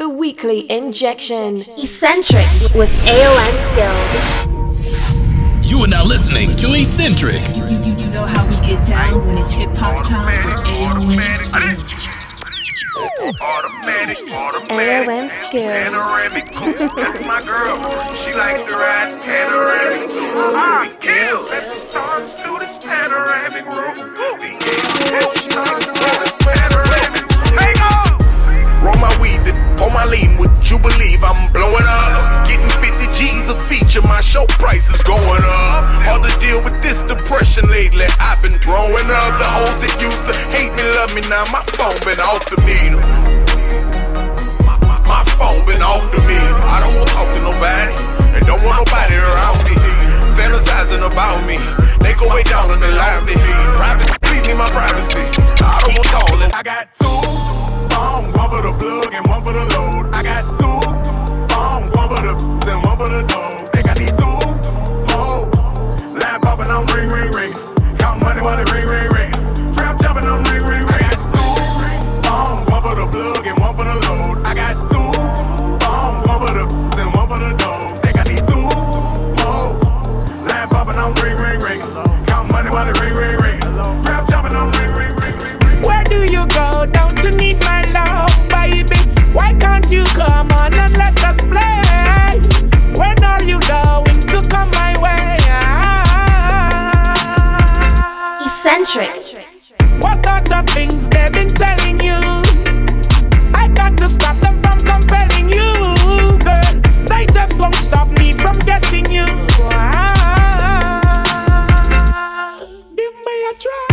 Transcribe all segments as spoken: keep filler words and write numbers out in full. The Weekly Injection. Eccentric with A O M Skillz. You are now listening to Eccentric. You, you, you know how we get down when it's hip-hop time with A O M Skillz. Automatic, automatic, A O M Skillz. That's my girl. She likes to ride panoramic. Ah, kill. Let the stars through this panoramic room. We get she likes to ride this panoramic room. Hang on! Roll my weed. On my lean, would you believe I'm blowing up? Getting fifty G's a feature, my show price is going up. Hard to deal with this depression lately, I've been growing up. The hoes that used to hate me, love me, now my phone been off the meter. My, my, my phone been off the meter. I don't want to talk to nobody, and don't want nobody around me. Fantasizing about me, they go way down in the line to me. Privacy, please need my privacy, I don't want calling. I got two. One for the plug and one for the load. I got two phones, one for the and one for the load. Think I need two? Oh, line popping, I'm ring, ring, ring. Count money while it ring, ring, ring. Trap jumping, I'm ring, ring, ring. I got two phones, one for the plug and one for the load. I got two phones, one for the and one for the load. Think I need two? Oh, line popping, I'm ring, ring, ring. Count money while it ring, ring, ring. Trap jumping, I'm ring, ring, ring, ring. Where do you go? Don't you need my love, baby? Why can't you come on and let us play? When are you going to come my way? Ah. Eccentric. What are the things they've been telling you? I got to stop them from compelling you, girl. They just won't stop me from getting you. Ah. Give me a try.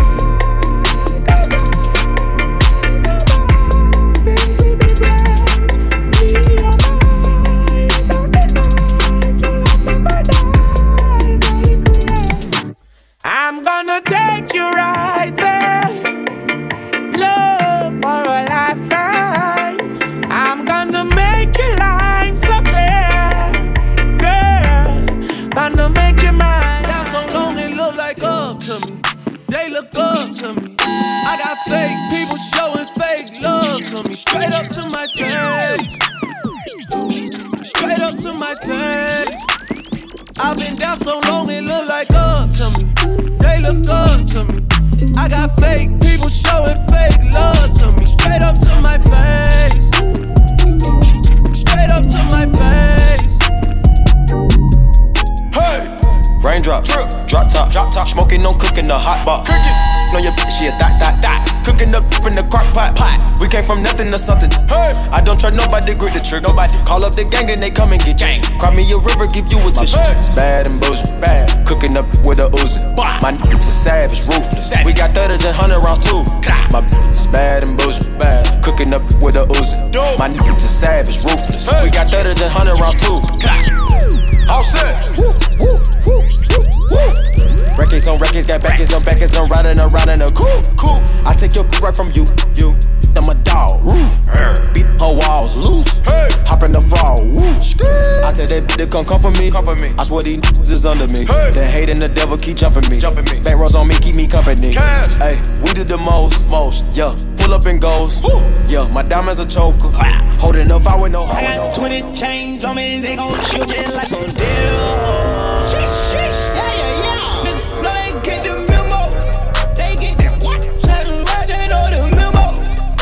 Straight up to my face, straight up to my face. I've been down so long it look like up to me. They look up to me. I got fake people showing fake love to me. Straight up to my face, straight up to my face. Hey, raindrop, drip, drop top, drop top. Smoking, no cooking, the hot box. Cooking, know your bitch, she a dot, dot, dot. Cooking up in the crock pot, pot. We came from nothing to something. Hey, I don't try nobody, grip the trick. Nobody call up the gang and they come and get gang. Cry me a river, give you a tissue. It's bad and bullshit, bad. Cooking up with a Uzi. My niggas a savage, ruthless. We got thirties and hundred rounds too. My bitch is bad and bullshit, bad. Cooking up with a Uzi. My niggas a savage, ruthless. We got thirties and hundred rounds too. All set. Woo, woo, woo, woo, woo. Records on records, got backers on backers. I'm riding around in a coupe. Cool, I take your right from you. You, I'm a dog. Roof, beat her walls loose. Hey, hop in the fall. Woo, I tell that bitch to come come for me. Come for me. I swear these niggas is under me. Hey. The hate and the devil keep jumping me. Jumping me. Bankrolls on me, keep me company. Hey, we did the most, most. Yeah, pull up and goes. Woo. Yeah, my diamonds a choker. Holding up, I with no. I got twenty chains on me, they gon' shoot you like some deal. Sheesh, sheesh, yeah, yeah, yeah. Get the memo, they get that what? Let them ride, they know the memo.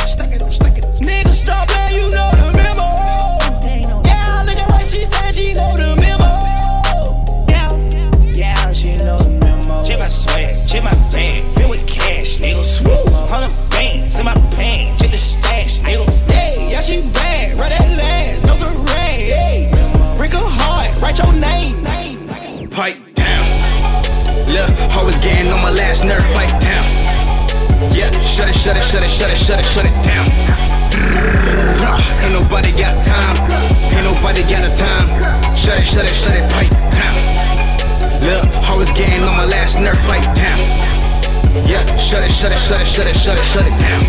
Stick it, stick it. Nigga, stop and you know the memo. Yeah, look at what she said, she know the memo. Yeah, yeah, she know the memo. Check my swag, check my bag, filled with cash, nigga. Swoop, hundred bands in my pants, check the stash, nigga. Hey, yeah, she bad, ride that lad, nose a ray. Hey, break her heart, write your name. Pipe. Always getting on my last nerve, pipe down. Yeah, shut it, shut it, shut it, shut it, shut it, shut it down. Ain't nobody got time, ain't nobody got a time. Shut it, shut it, shut it, pipe down. Look, always getting on my last nerve, pipe down. Yeah, shut it, shut it, shut it, shut it, shut it, shut it down.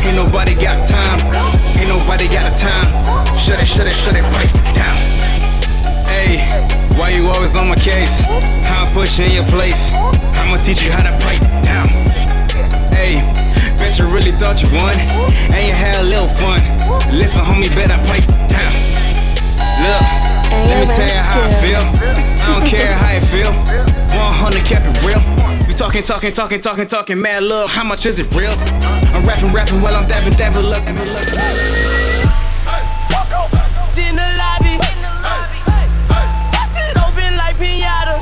Ain't nobody got time, ain't nobody got a time. Shut it, shut it, shut it, pipe down. Ayy. Why you always on my case? How I'm pushing your place. I'ma teach you how to pipe down. Hey, bet you really thought you won. And you had a little fun. Listen, homie, better pipe down. Look, let me tell you how I feel. I don't care how it feel. one hundred kept it real. You talking, talking, talking, talking, talking mad love. How much is it real? I'm rapping, rapping while I'm dabbing, dabbing, look. In the lobby. Bust it open like piñata.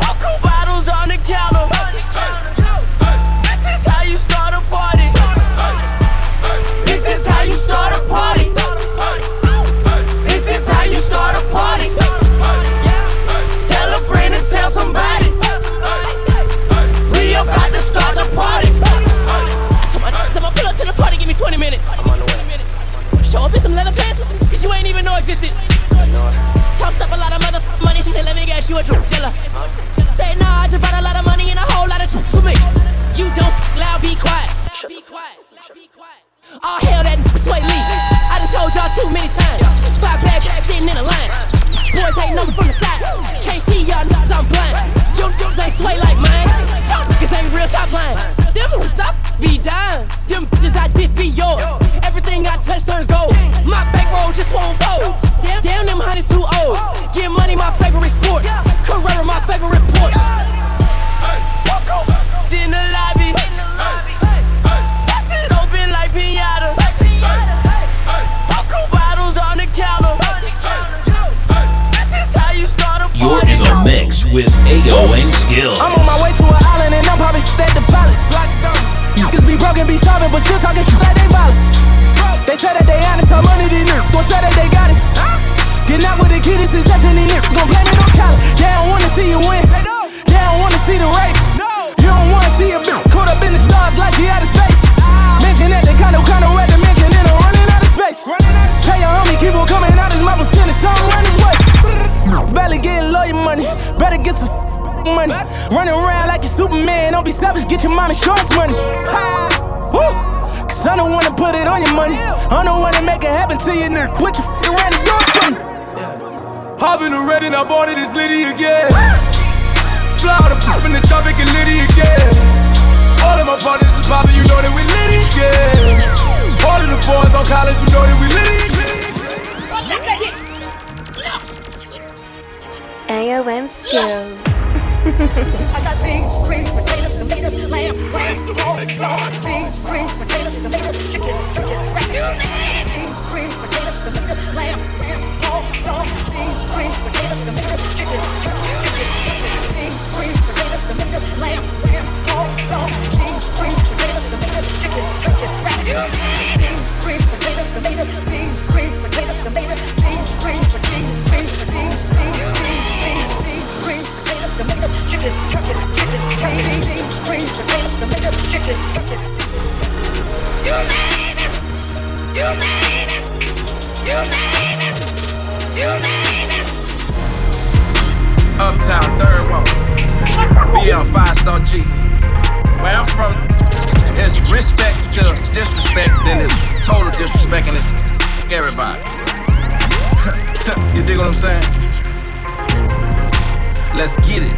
Poco bottles on the counter. This is how you start a party. This is how you start a party. This is how you start a party. Tell a friend and tell somebody. We about to start the party. Tell my pillow to the party, give me twenty minutes. I'm on the way. Show up in some leather pants with some cause you ain't even know existed. Tossed up a lot of motherfucking money. She said, let me guess, you a drug dealer. Huh? Say, nah, I just brought a lot of money and a whole lot of truth to me. You don't loud, be quiet. Shut be quiet. Shut be quiet. All hell, that Sway Lee. I done told y'all too many times. Five bad guys sitting in a line. Boys ain't nothing from the side. Can't see y'all niggas, I'm blind. You dudes ain't sway like mine. Y'all niggas ain't real, stop lying. Them stop be dying. Them bitches I diss be yours. Everything I touch turns gold. My bankroll just won't go. Damn, damn them honeys too old. Get money, my favorite sport. Carrera, my favorite Porsche. In the lobby. Bust it open like piñata. Poco bottles on the counter. This is how you start a party. You're in the mix with A O M Skillz. I'm on my way to an island and I'm probably at the pilot. Niggas be broken, be starving, but still talking shit like they violent. They say that they honest, how money these niggas gon' say that they got it. Huh? Get out with the kid, it's success and these niggas gon' blame it on talent. They don't wanna see you win, they don't, they don't wanna see the race. No. You don't wanna see a bitch caught up in the stars like you out of space. Ah. Mention that they kind of, kind of red dimension and I'm running out of space. Tell your homie, keep on coming out his mouth and send the song run his way. Barely getting lawyer money, better get some money. Running around like you Superman, don't be selfish, get your mom insurance money. Ha! Woo! Cause I don't wanna put it on your money. I don't wanna make it happen to you, nigga. What you f***ing ran the door from me? Hop in the red and I bought it, it's Liddy again. Fly out the pop in the tropic and Liddy again. All of my partners is poppin', you know that we Liddy again. All of the fours on college, you know that we Liddy again. A O M Skillz. I got things, greens, potatoes, tomatoes, lamb, crab, corn, beans, greens, potatoes, tomatoes, chicken, turkeys, crackers, beans, greens, potatoes, tomatoes, lamb, crab, corn, beans, greens, potatoes, tomatoes, chicken, turkeys, chicken, beans, greens, potatoes, tomatoes, lamb, crab, corn, beans, greens, potatoes, tomatoes, chicken, turkeys, crackers, beans, greens, potatoes, tomatoes, beans, greens, potatoes, tomatoes, beans, greens, potatoes, beans, beans, beans, beans, beans, beans, tomatoes, chicken, chicken, chicken, chicken, chicken, greens, potatoes, tomatoes, chicken, chicken. You made it, you made it, you made it, you made it. Uptown, third one. We on five-star G. Where I'm from, it's respect to disrespect, then it's total disrespect, and it's everybody. You dig what I'm saying? Let's get it.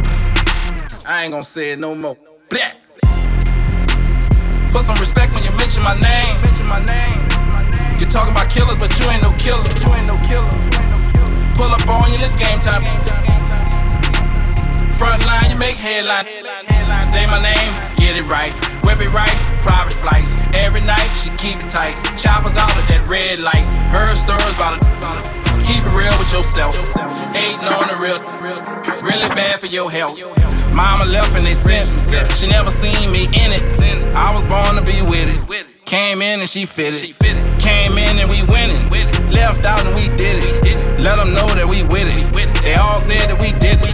I ain't gon' say it no more. Blah. Put some respect when you mention my name. You talking about killers, but you ain't no killer. Pull up on you, it's game time. Front line, you make headline. Say my name, get it right. Whip it right, private flights. Every night, she keep it tight. Choppers out at that red light. Heard stories about it. Keep it real with yourself. Ain't knowing the real, really bad for your health. Mama left and they sent me. She never seen me in it. I was born to be with it. Came in and she fit it. Came in and we winning. Left out and we did it. Let them know that we with it. They all said that we did it.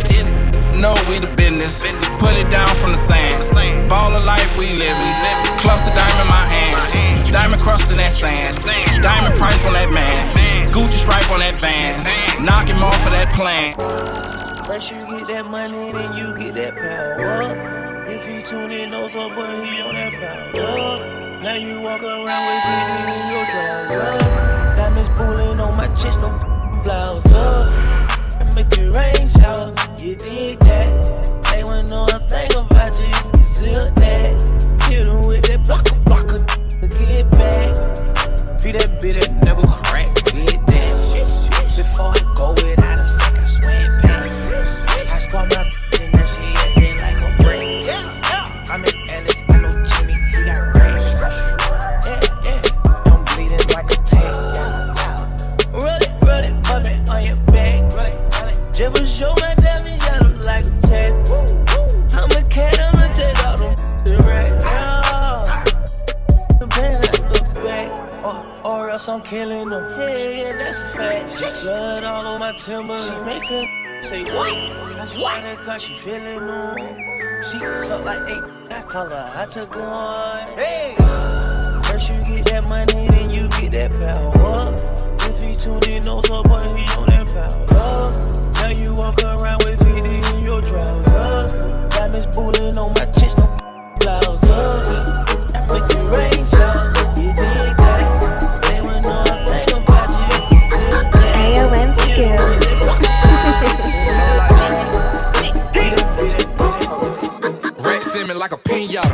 No, we the business. Put it down from the sand. Ball of life we living. Cluster diamond in my hand. Diamond crust in that sand. Diamond price on that man. Gucci stripe on that van, knock him off of that plan. First you get that money, then you get that power. If he tune in, no so but he on that power. Now you walk around with it in your trousers. Diamonds bullying on my chest, no blouse up. Make it rain showers, you dig that? They won't know a thing about you if you seal that. Hit him with that blocker, blocker, get back. See that bit that never crack, did that. Before I go without a sack, I swear it back. I spot my bitch and now she acting like a brick. I'm in Alice, I know Jimmy, he got rings. I'm bleeding like a tank. Run it, run it, pump it on your back. Just for show my damage, I don't like a tag. I'm a cat, I'm a jet, all them right now. The band I look back, or, or else I'm killing them. Hey, yeah, that's a fact. Blood all on my timber, she make her say what? I swear that cause she feeling them. She suck like eight, I call her, I took her on. Hey. First you get that money, then you get that power. If he tuned in, no so boy, he on that power. Now you walk around with V D in your trousers. Diamonds booting on my chest, no blouse. I make you rain, y'all. You did that. They were no thing about you. A O M Skillz. Rex in me like a pinata.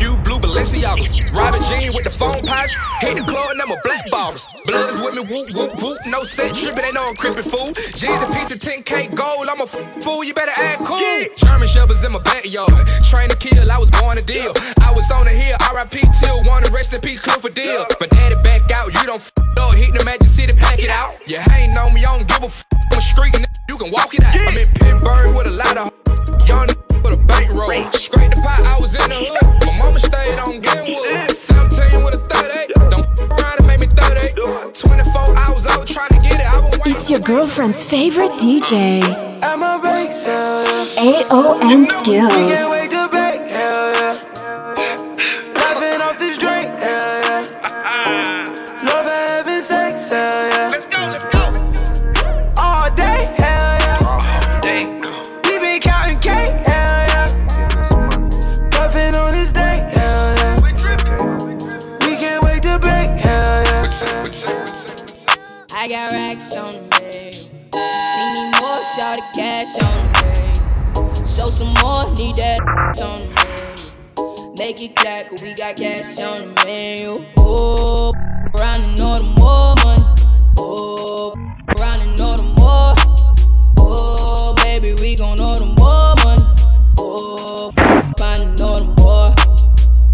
You blue Balenciaga. Robert Jean with the phone pouch. Hit the club and I'm a black bottles. Blood is with me, whoop, whoop, whoop. No set tripping, ain't no crippin' fool. G's a piece of ten K gold, I'm a f- fool, you better act cool. Yeah. German shepherds in my backyard. Train to kill, I was born to deal. I was on the hill, R I P till, wanna rest in peace, Clifford Deal. My daddy back out, you don't f- up. Hit the Magic City, pack it out. You hang on me, I don't give a f- on the street, n- you can walk it out. Yeah. I'm in Pittsburgh with a lot of h- young n- with a bankroll. Straight to pot, I was in the hood. My mama stayed on Glenwood. seventeen with a thirty-eight. Don't f- around and make me thirty-eight. twenty-four hours out trying to get it. I won't wait. It's your girlfriend's favorite D J. I'm a break, hell yeah. A O M Skillz. We can't wait to break, hell yeah. Laughing off this drink, hell yeah. Love having sex, hell yeah. Let's go, let's go. All day, hell yeah. All day. We been counting cake, hell yeah. Puffing on this day, hell yeah. We dripping. We can't wait to break, hell yeah. What's up, what's up? I got racks on the bed. She need more, shout the cash on the bed. Show some more, need that on the bed. Make it clap, cause we got cash on the menu. Oh, roundin' all the more money. Oh, roundin' all the more. Oh, baby, we gon' all the more money. Oh, findin' all the more.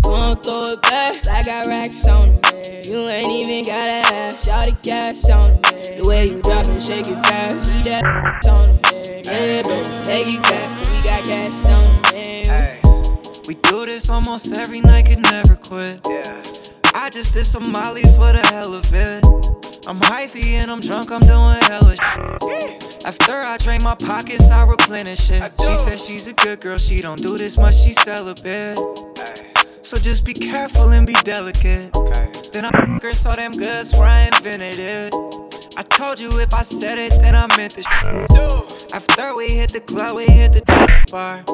Gonna throw it back, I got racks on the bed. You ain't even gotta ask, shout the cash on the bed. The way you drop and shake it fast, see that on the bed. Yeah, baby, make it clap, we got cash on the bed. Hey. We do this almost every night, could never quit. Yeah. I just did some Molly for the hell of it. I'm hyphy and I'm drunk, I'm doing hella shit. After I drain my pockets, I replenish it. She says she's a good girl, she don't do this much, she celibate. Hey. So just be careful and be delicate. Okay. Then I f*** her so damn good, swear I invented it. I told you if I said it, then I meant this shit. After we hit the club, we hit the d- bar.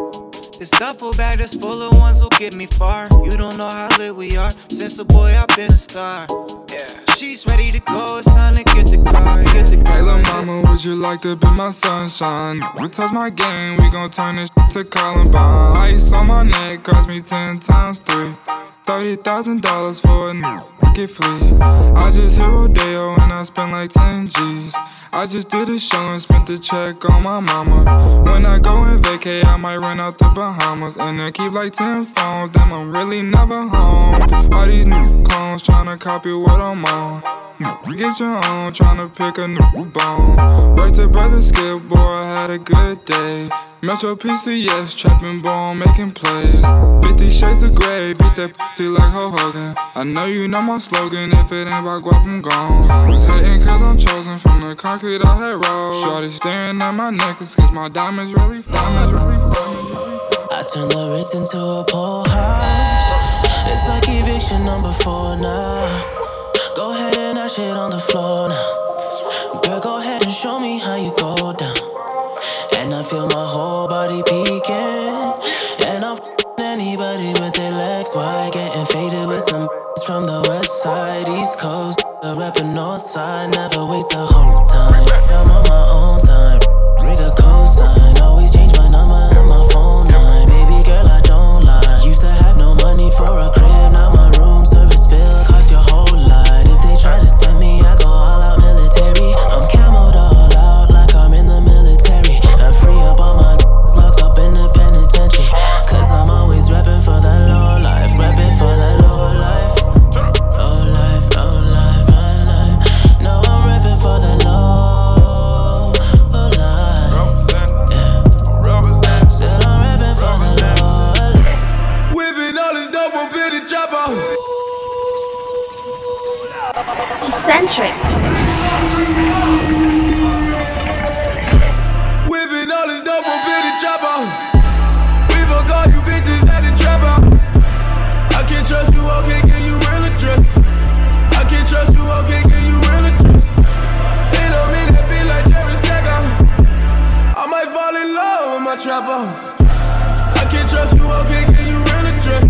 This duffel bag that's full of ones will get me far. You don't know how lit we are. Since a boy, I've been a star. Yeah. She's ready to go, it's time to get the car, get the car. Hey lil' mama, would you like to be my sunshine? We touch my game, we gon' turn this shit to Columbine. Ice on my neck, cost me ten times three. Thirty thousand dollars for a new wicked flea. I just hit Rodeo and I spent like ten G's. I just did a show and spent the check on my mama. When I go and vacay, I might run out the Bahamas. And I keep like ten phones, then I'm really never home. All these new clones tryna copy what I'm on. Get your own, tryna pick a new bone. Worked a brother skip, boy, I had a good day. Metro P C S, trapping, ball, making plays. Fifty shades of gray, beat that p***y like Ho Hogan. I know you know my slogan, if it ain't about guap, I'm gone. Was hatin' cause I'm chosen from the concrete I had rolled. Shorty staring at my necklace, cause my diamonds really fly, really fly. I turned the Ritz into a poor house. It's like eviction number four now. Go ahead and ash it on the floor now. Girl, go ahead and show me how you go down. And I feel my whole body peeking. And I'm f***ing anybody with their legs wide. Getting faded with some b****s from the west side, east coast. The rapping north side, never waste a whole time. I'm on my own time, rig a cosign. Always change my number and my phone line. Baby girl, I don't lie. Used to have no money for a crib, now my room service bill cost your whole life. Try Eccentric. Whipping all this dope up in the trap house. We fuck all you bitches at the trap house. I can't trust you, I can't give you real address. I can't trust you, I can't give you real address. It don't mean that be like Jerry Stackhouse. I might fall in love with my trap house. I can't trust you, I can't give you real address.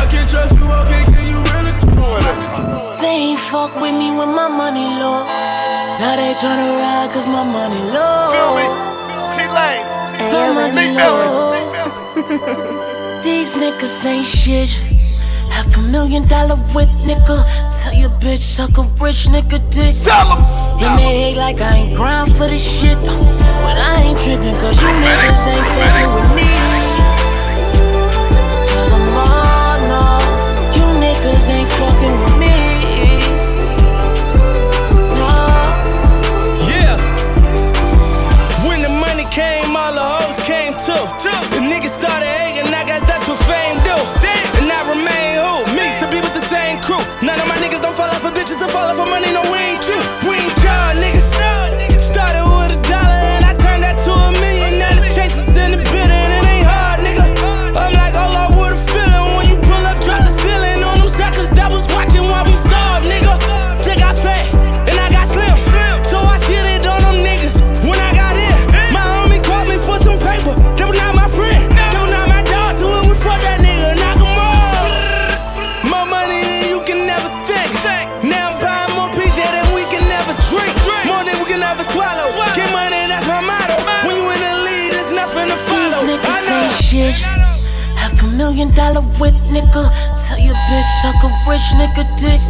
I can't trust you, I can't give you real address. They ain't fuck with me when my money low. Now they tryna ride cause my money low. Feel me? T-Lanes. My money low. These niggas ain't shit. Half a million dollar whip, nigga. Tell your bitch, suck a rich nigga dick. Tell em. You may hate like I ain't grind for this shit, but I ain't trippin' cause you niggas ain't fuckin' with me. Tell em all, no. You niggas ain't fuckin' with me. The niggas started hating, I guess that's what fame do. And I remain who? Me, to be with the same crew. None of my niggas don't fall off for bitches, I fall off for money, no we ain't you. We ain't y'all niggas. Started with a dollar and I turned that to a million. Now the chasers in the building, it ain't hard, nigga. I'm like, all I would a feeling when you pull up, drop the ceiling on them suckers that was watching while we starved, nigga. They got fat and I got slim, so I shit it on them niggas when I got in. My homie called me for some paper. Shit. Half a million dollar whip, nigga. Tell your bitch, suck a rich nigga dick.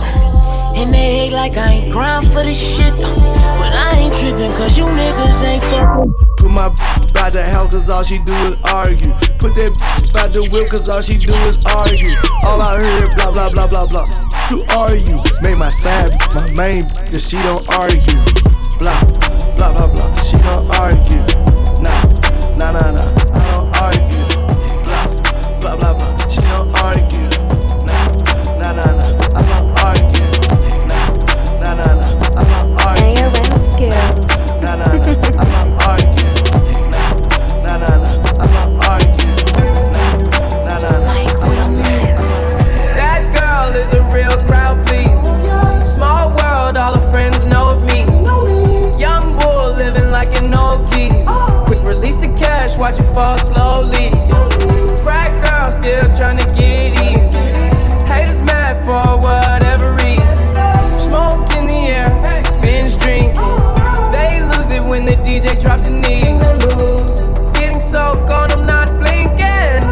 And they hate like I ain't grind for this shit, but I ain't trippin' cause you niggas ain't fuckin'. Put my b- by the house cause all she do is argue. Put that b- by the whip cause all she do is argue. All I heard blah blah blah blah blah. Who are you? Made my side, my main cause she don't argue. Blah, blah blah blah, she don't argue. Nah, nah nah nah, I don't argue. Blah, blah, blah, she don't argue. Nah, nah, nah, nah, I don't argue. Nah, nah, nah, nah, I don't argue. A O M Skillz. Nah, nah, nah, I don't argue. Nah, nah, nah, nah, I don't argue. Nah, nah, nah, nah, I don't argue. That girl is a real crowd please. Small world, all her friends know of me. Young bull living like an old geese. Quick release the cash, watch it fall slowly. Still tryna get in. Haters mad for whatever reason. Smoke in the air, binge drinking. They lose it when the D J drops the knee. Getting so gone, I'm not blinking.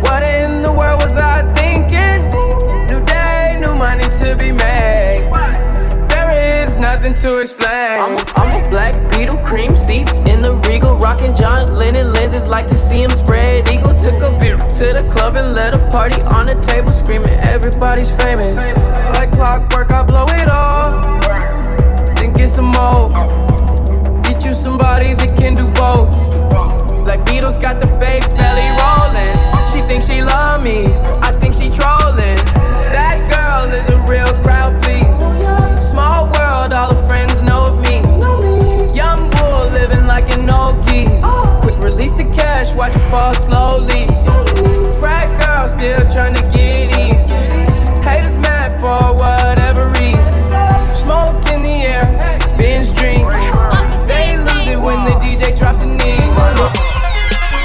What in the world was I thinking? New day, new money to be made. There is nothing to explain. I'm a, I'm a black beetle, cream seats in the Regal, rocking John Lennon lenses, like to see him spread eagle. Took a beer to the club and let a party on the table, screaming everybody's famous. Like clockwork, I blow it all. Then get some more. Get you somebody that can do both. Black Beatles got the babe's belly rolling. She thinks she love me, I think she trolling. That girl is a real crowd please. Small world, all her friends know of me. Young bull living like an old geese. Quick release the cash, watch it fall slowly. Frat girl still tryna get in. Haters mad for whatever reason. Smoke in the air, binge drink. They lose it when the D J drops the knee.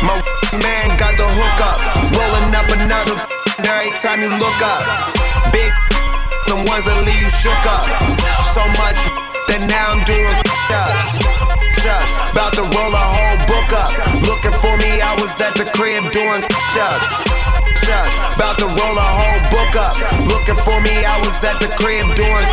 My man got the hook up, rolling up another every time you look up. Big the ones that leave you shook up. So much that now I'm doing ups. About to roll a whole book up. Looking for me, I was at the crib doing jobs. Jobs. About to roll a whole book up. Looking for me, I was at the crib doing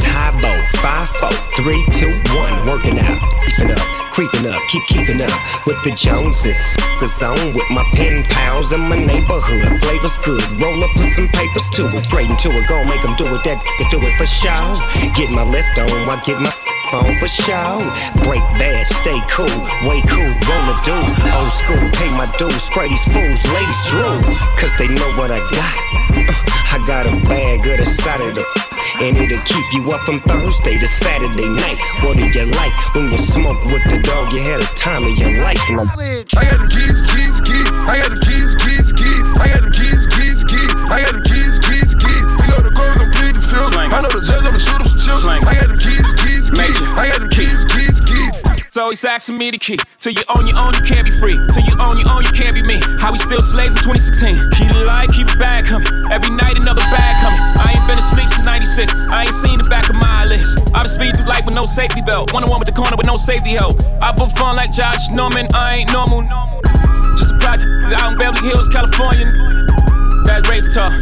Tybo, five, four, three, two, one. Working out, keeping up, creeping up, keep keeping up with the Joneses. Cause on with my pen pals in my neighborhood. Flavors good, roll up, put some papers to it. Straight into it, gon' make them do it. That can do it for sure. Get my lift on, I get my phone for show. Break bad, stay cool, way cool, roll a dude. Old school, pay my dues, spray these fools, ladies drool. Cause they know what I got. Uh, I got a bag of the side of the and it'll keep you up from Thursday to Saturday night. What do you like when you smoke with the dog? You had a time of your life. I got the keys, keys, keys. I got the keys, keys, keys. I got the keys, keys, keys. I got the keys, keys, keys. You know the girls gon' bleed the field. I know the judge I'ma shoot them some chills. I got the keys, keys, keys. I got the keys, keys, keys. It's always asking me the key. Till you own your own, you can't be free. Till you own your own, you can't be me. How we still slaves in twenty sixteen. Keep it alive, keep it bad coming. Every night another bag coming. I ain't been asleep since ninety-six. I ain't seen the back of my eyelids. I been speed through life with no safety belt. One on one with the corner with no safety help. I book fun like Josh Norman. I ain't normal. Just a project out in Beverly Hills, California. That rape talk.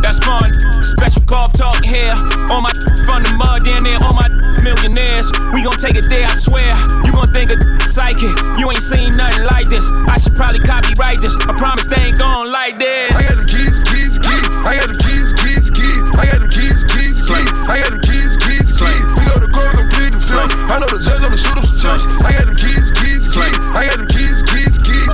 That's fun. Special golf talk here. On my from the mud, down there. On my millionaires. We gon' take it there, I swear. You gon' think a psychic. You ain't seen nothing like this. I should probably copyright this. I promise they ain't gon' like this. I got the keys, keys, keys. I got the keys, keys, keys. I got the keys, keys, keys. I got the keys, keys, keys. You know the girls gon' bleed them films. I know the judge I'ma shoot them some chumps. I got the keys, keys, keys. I got the keys, keys, keys.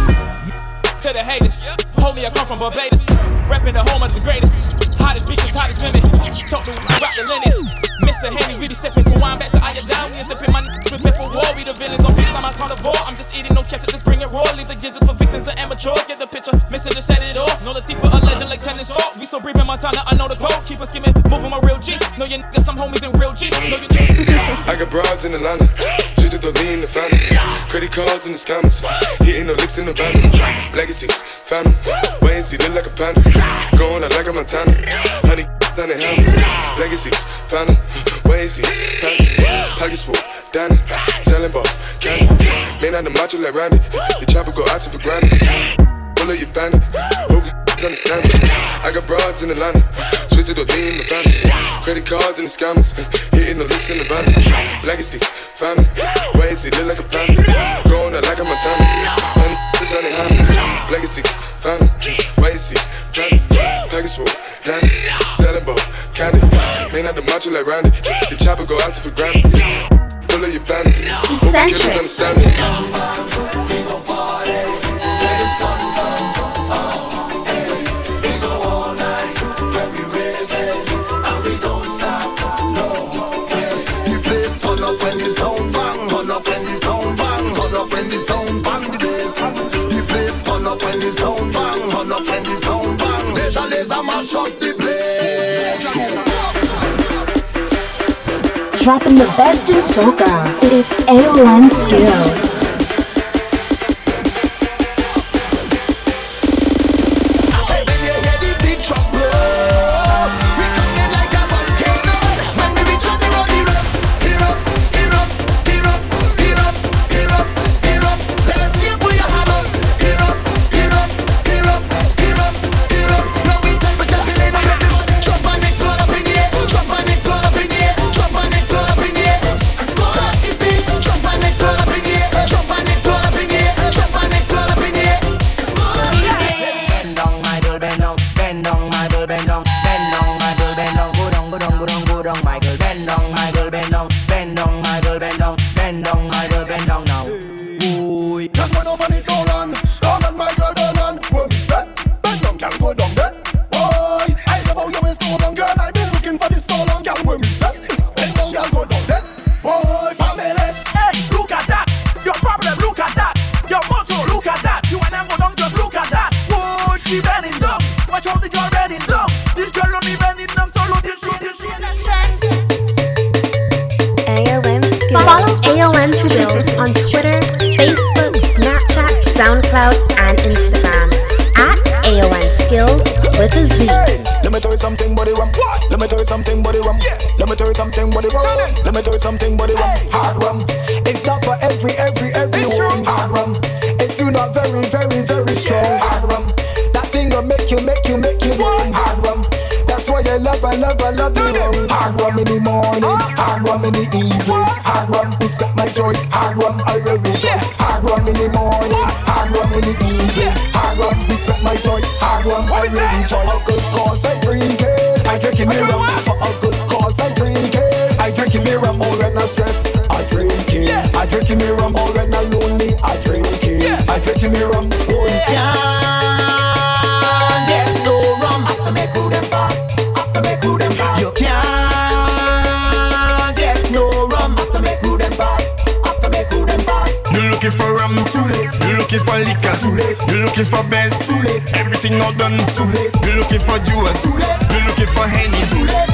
To the haters. Holy, I come from Barbados. Reppin' the home of the greatest. Hottest beaches, hottest women. Talkin' about the linen. Mister Henry, we be sippin' from wine back to iodine. We ain't slippin' my niggas with men for war. We the villains on big time, I carnivore. I'm just eatin' no ketchup, just bring it raw. Leave the gizzards for victims and amateurs. Get the picture, misunderstand it all. No Latifah, a legend like tennis salt. We so brief in Montana, I know the code. Keep us skimming, moving my real G's. Know your niggas, some homies in real G's. Know your I got broads in Atlanta. Just at the lean, the family. Credit cards in the scammers. Hitting the licks in the van. Legacies, family. Wait and see, look like a panda. Going out like a Montana. Honey, down the helmets. Legacies, family. Wait and see, family. Pocket swoop, Danny. Selling ball, candy. Man out the macho like Randy. The chopper go out to for granted. Pull up your bandit. Hope you understand me. I got broads in Atlanta. Twisted the lean, the family. Credit cards in the scammers. Hitting the licks in the van. Legacies, family. Wait and see, look like a panda. Going out like a Montana. Honey, it's on the helmets. Legacies, family. Wait and see, family. Pocket swoop, Danny. Selling ball, candy. Man out the macho like Randy. The chopper go out to for granted. Pull up your bandit. Eccentric. Understand me. Dropping the best in soca, it's A O M Skillz. You can't looking for liquor, you're looking for best, everything not done, you're looking for jewels, you're looking for Henny,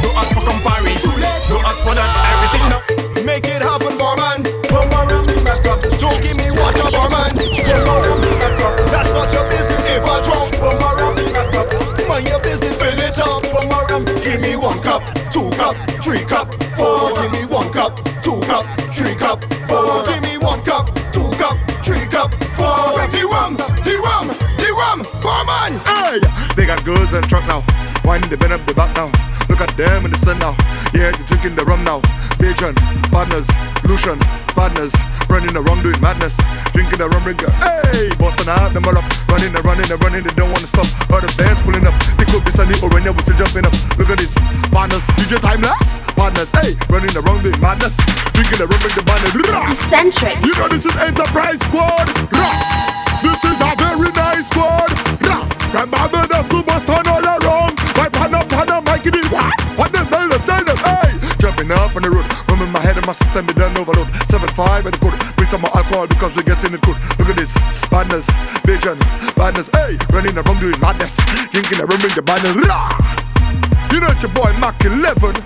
don't ask for comparing, don't ask for that, everything now. Make it happen, barman, don't worry me back up, don't give me watch up, barman, don't worry me back up, that's not your business if I drunk, don't worry me back up, mind your business, fill it up, don't worry, give me one cup, two cup, three cup, four, give me one cup, two cup, three cup, four, give me one cup, two cup, three cup, four, the rum, the rum, the rum, barman. Hey, they got girls in the truck now, winding the bend up the back now, look at them in the sun now, yeah, they're drinking the rum now, Bajan, partners, Lucian, partners, running the rum doing madness, drinking the rum rigger, hey, Boston out, number up, running the running the running, they don't want to stop, all the bands pulling up, they could be sunny or rainy, we're still jumping up, look at this, partners, D J timeless, partners, hey, running the rum doing madness, drinking the rum with the partners, Eccentric, you know this is Enterprise squad, this is a very nice squad, from Barbados to Boston all around, my partner, partner, Mikey D, what? What the hell, tell them, hey, jumping up on the road, in my head and my system be done overload. Seven five and the code, bring some more alcohol because we're getting it good. Look at this, badness, Bajan, badness, hey, running the rum doing madness, drinking the rum in the badness. You know it's your boy Mac eleven,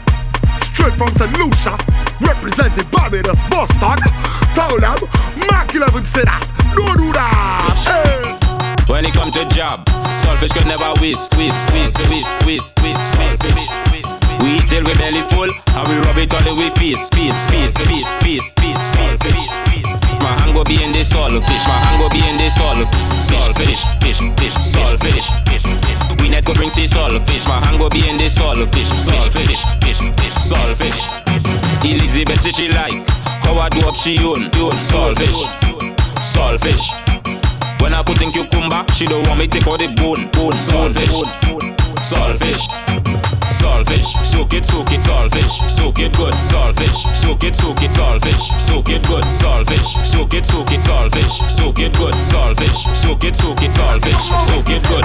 straight from Saint Lucia, representing Barbados, Boston, Towlab, Mac eleven said that, don't do that, hey. When it comes to job, Saltfish could never waste, waste, waste, waste, waste, waste, waste, waste. We eat till we belly full, and we rub it all the way face, face, face, face, face, face, face, face. My hand go be in the saltfish, my hand go be in the saltfish, saltfish, fish, fish, saltfish, fish, fish. We net go bring say saltfish, my hand go be in the saltfish, saltfish, fish, fish, saltfish. Elizabeth say she like how I do up she own, own saltfish, saltfish. When I put in cucumber, she don't want me take out the bone, bone, saltfish, saltfish. Saltfish, soak it, soak it, saltfish, soak it good, saltfish, soak it, soak it, saltfish, soak it good, saltfish, soak it, soak it, saltfish, soak it good, saltfish, soak it, soak it, saltfish, soak it good.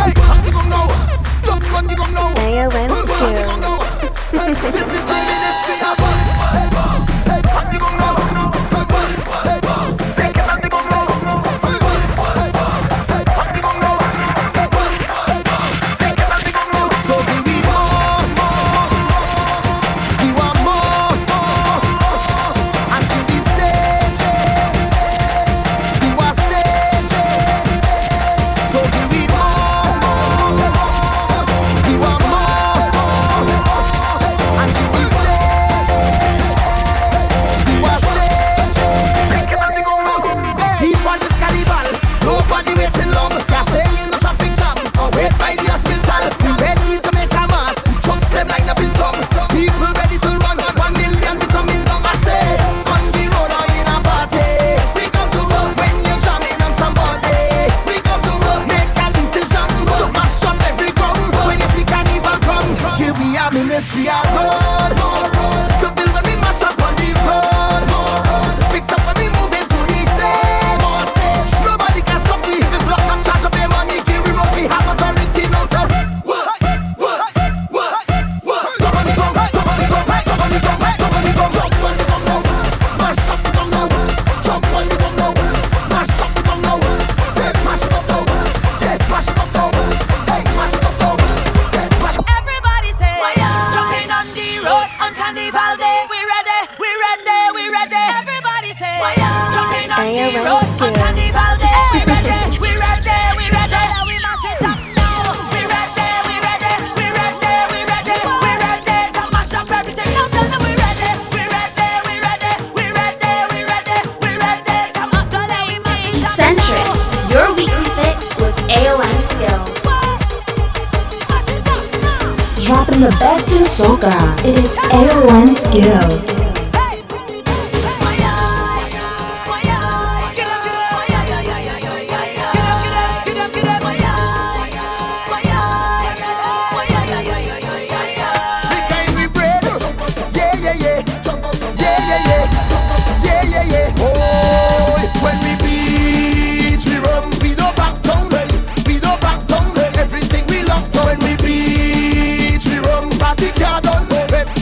A O M Skillz. It's A O M Skillz.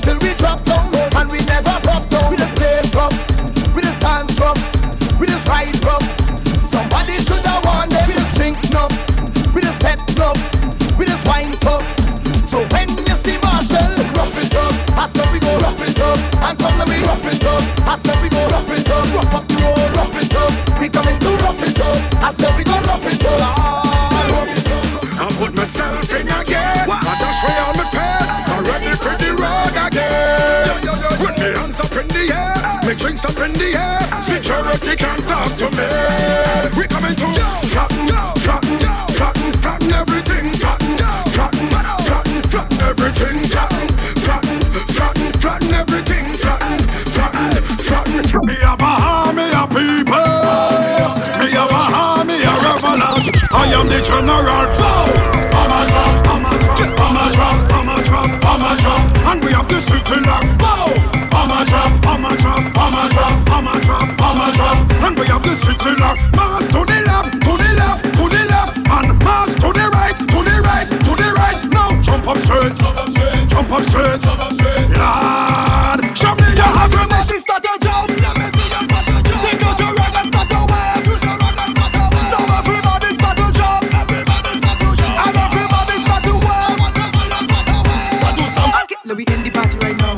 Till we drop down and we never I am the general. Bomber drop, bomber drop, bomber drop, bomber drop, bomber drop, and we have the city lock. Bomber drop, bomber drop, bomber drop, bomber drop, bomber drop, and we have the city lock. Mass to the left, to the left, to the left, and mass to the right, to the right, to the right. Now jump up straight, jump up straight, jump up straight, jump up straight. Lord, show me your acrobatic strategy. Let me see your strategy. Take out your rag and start to wave. Use your rag and start to wave. Now everybody start to jump, everybody start to jump, and everybody start to wave. Start to wave, start to stomp. Okay, let me end the party right now.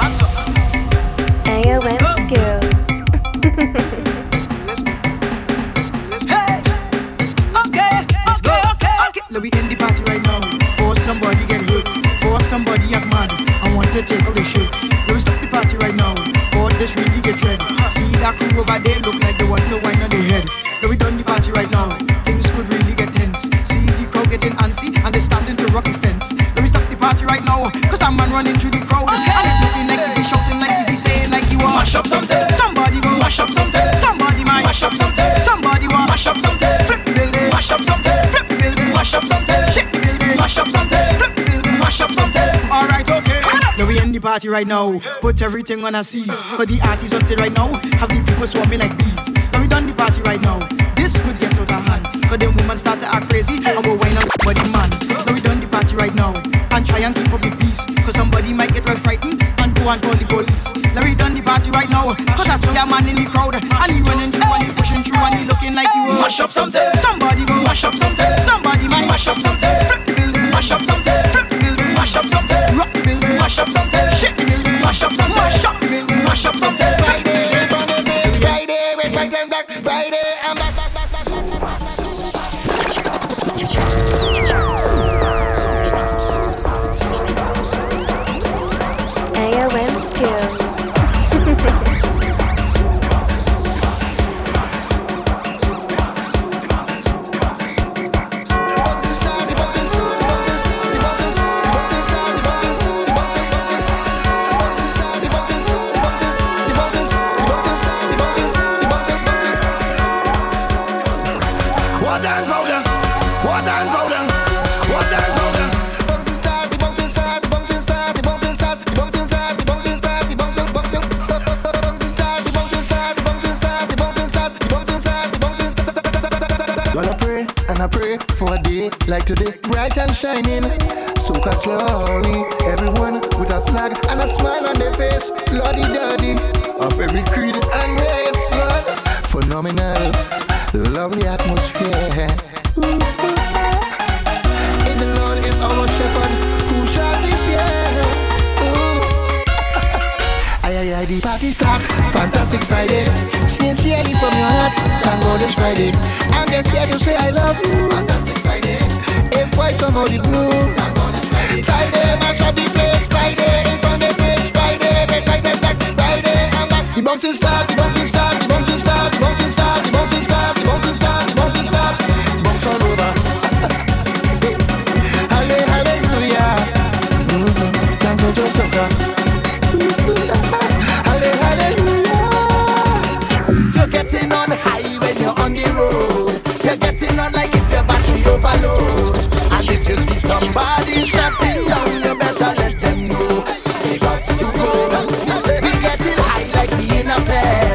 Hands up. A O M Skillz. Let's go, let's go, let's go, let's go. Hey, let's go, let's go. Okay, let's go, okay, okay. Let me end the party right now. For somebody get hit, for somebody get mad, I want to take all the shit. Let me stop the party right now. For this really get red. See that crew over there look like they want to wine on their head. Let me done the party right now. Things could really get tense. See the crowd getting antsy and they're starting to rock the fence. Let me stop the party right now, cause that man running through the crowd. And it's looking like if he shouting, like if he saying, like you are. Mash up something. Somebody go mash up something. Somebody might mash up something. Somebody want mash up something. Flip the building, mash up something. Flip the building, mash up something. Shake the building, mash up something. Flip the building, mash up something. Alright, okay. Let me end the party right now. Put everything on a cease. But the artists on stage right now have the people swarming like bees. Let me done the party right now. This could get out of hand, cause them women start to act crazy. I will wind up somebody man. Now we done the party right now, and try and keep up the peace, cause somebody might get well frightened and go and call the police. Now we done the party right now, cause I see a man in the crowd, and he running through and he pushing through and he looking like you. Mash up something. Somebody go mash up something. Somebody might mash up something. Flip the building, mash up something. Flip the building, mash up something. Rock the building, mash up something. Shake the building, mash up something. Mash up the building, mash up something. Friday, we're gonna get Friday, we're back and back. Friday, I'm back. Like today, bright and shining, soca glory. Everyone with a flag and a smile on their face. Lordy daddy, of every creed and race, Lord. Phenomenal, lovely atmosphere. Ooh. In the Lord is our shepherd, who shall be feared? Ooh. Aye, aye, aye, the party start, fantastic Friday. Sincerely from your heart, thank God it's Friday. I'm just here to say I love you, fantastic Friday. Why some of the blue? Friday, Friday, match up the place. Friday, in front of the place. Friday, back, back, back, back. Friday, I'm back. The bouncing stop, the bouncing stop, the bouncing stop, the bouncing stop, the bouncing stop, the bouncing stop, the bouncing stop, the bounce all over. Hallelujah. Thank you, Joshua. Hallelujah. You're getting on high when you're on the road. You're getting on like if your battery overloads. If you see somebody shutting down, you better let them know. They got to go. We get it high like we in a fair.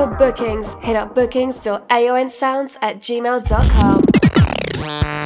for bookings, hit up bookings dot aomsounds at gmail dot com.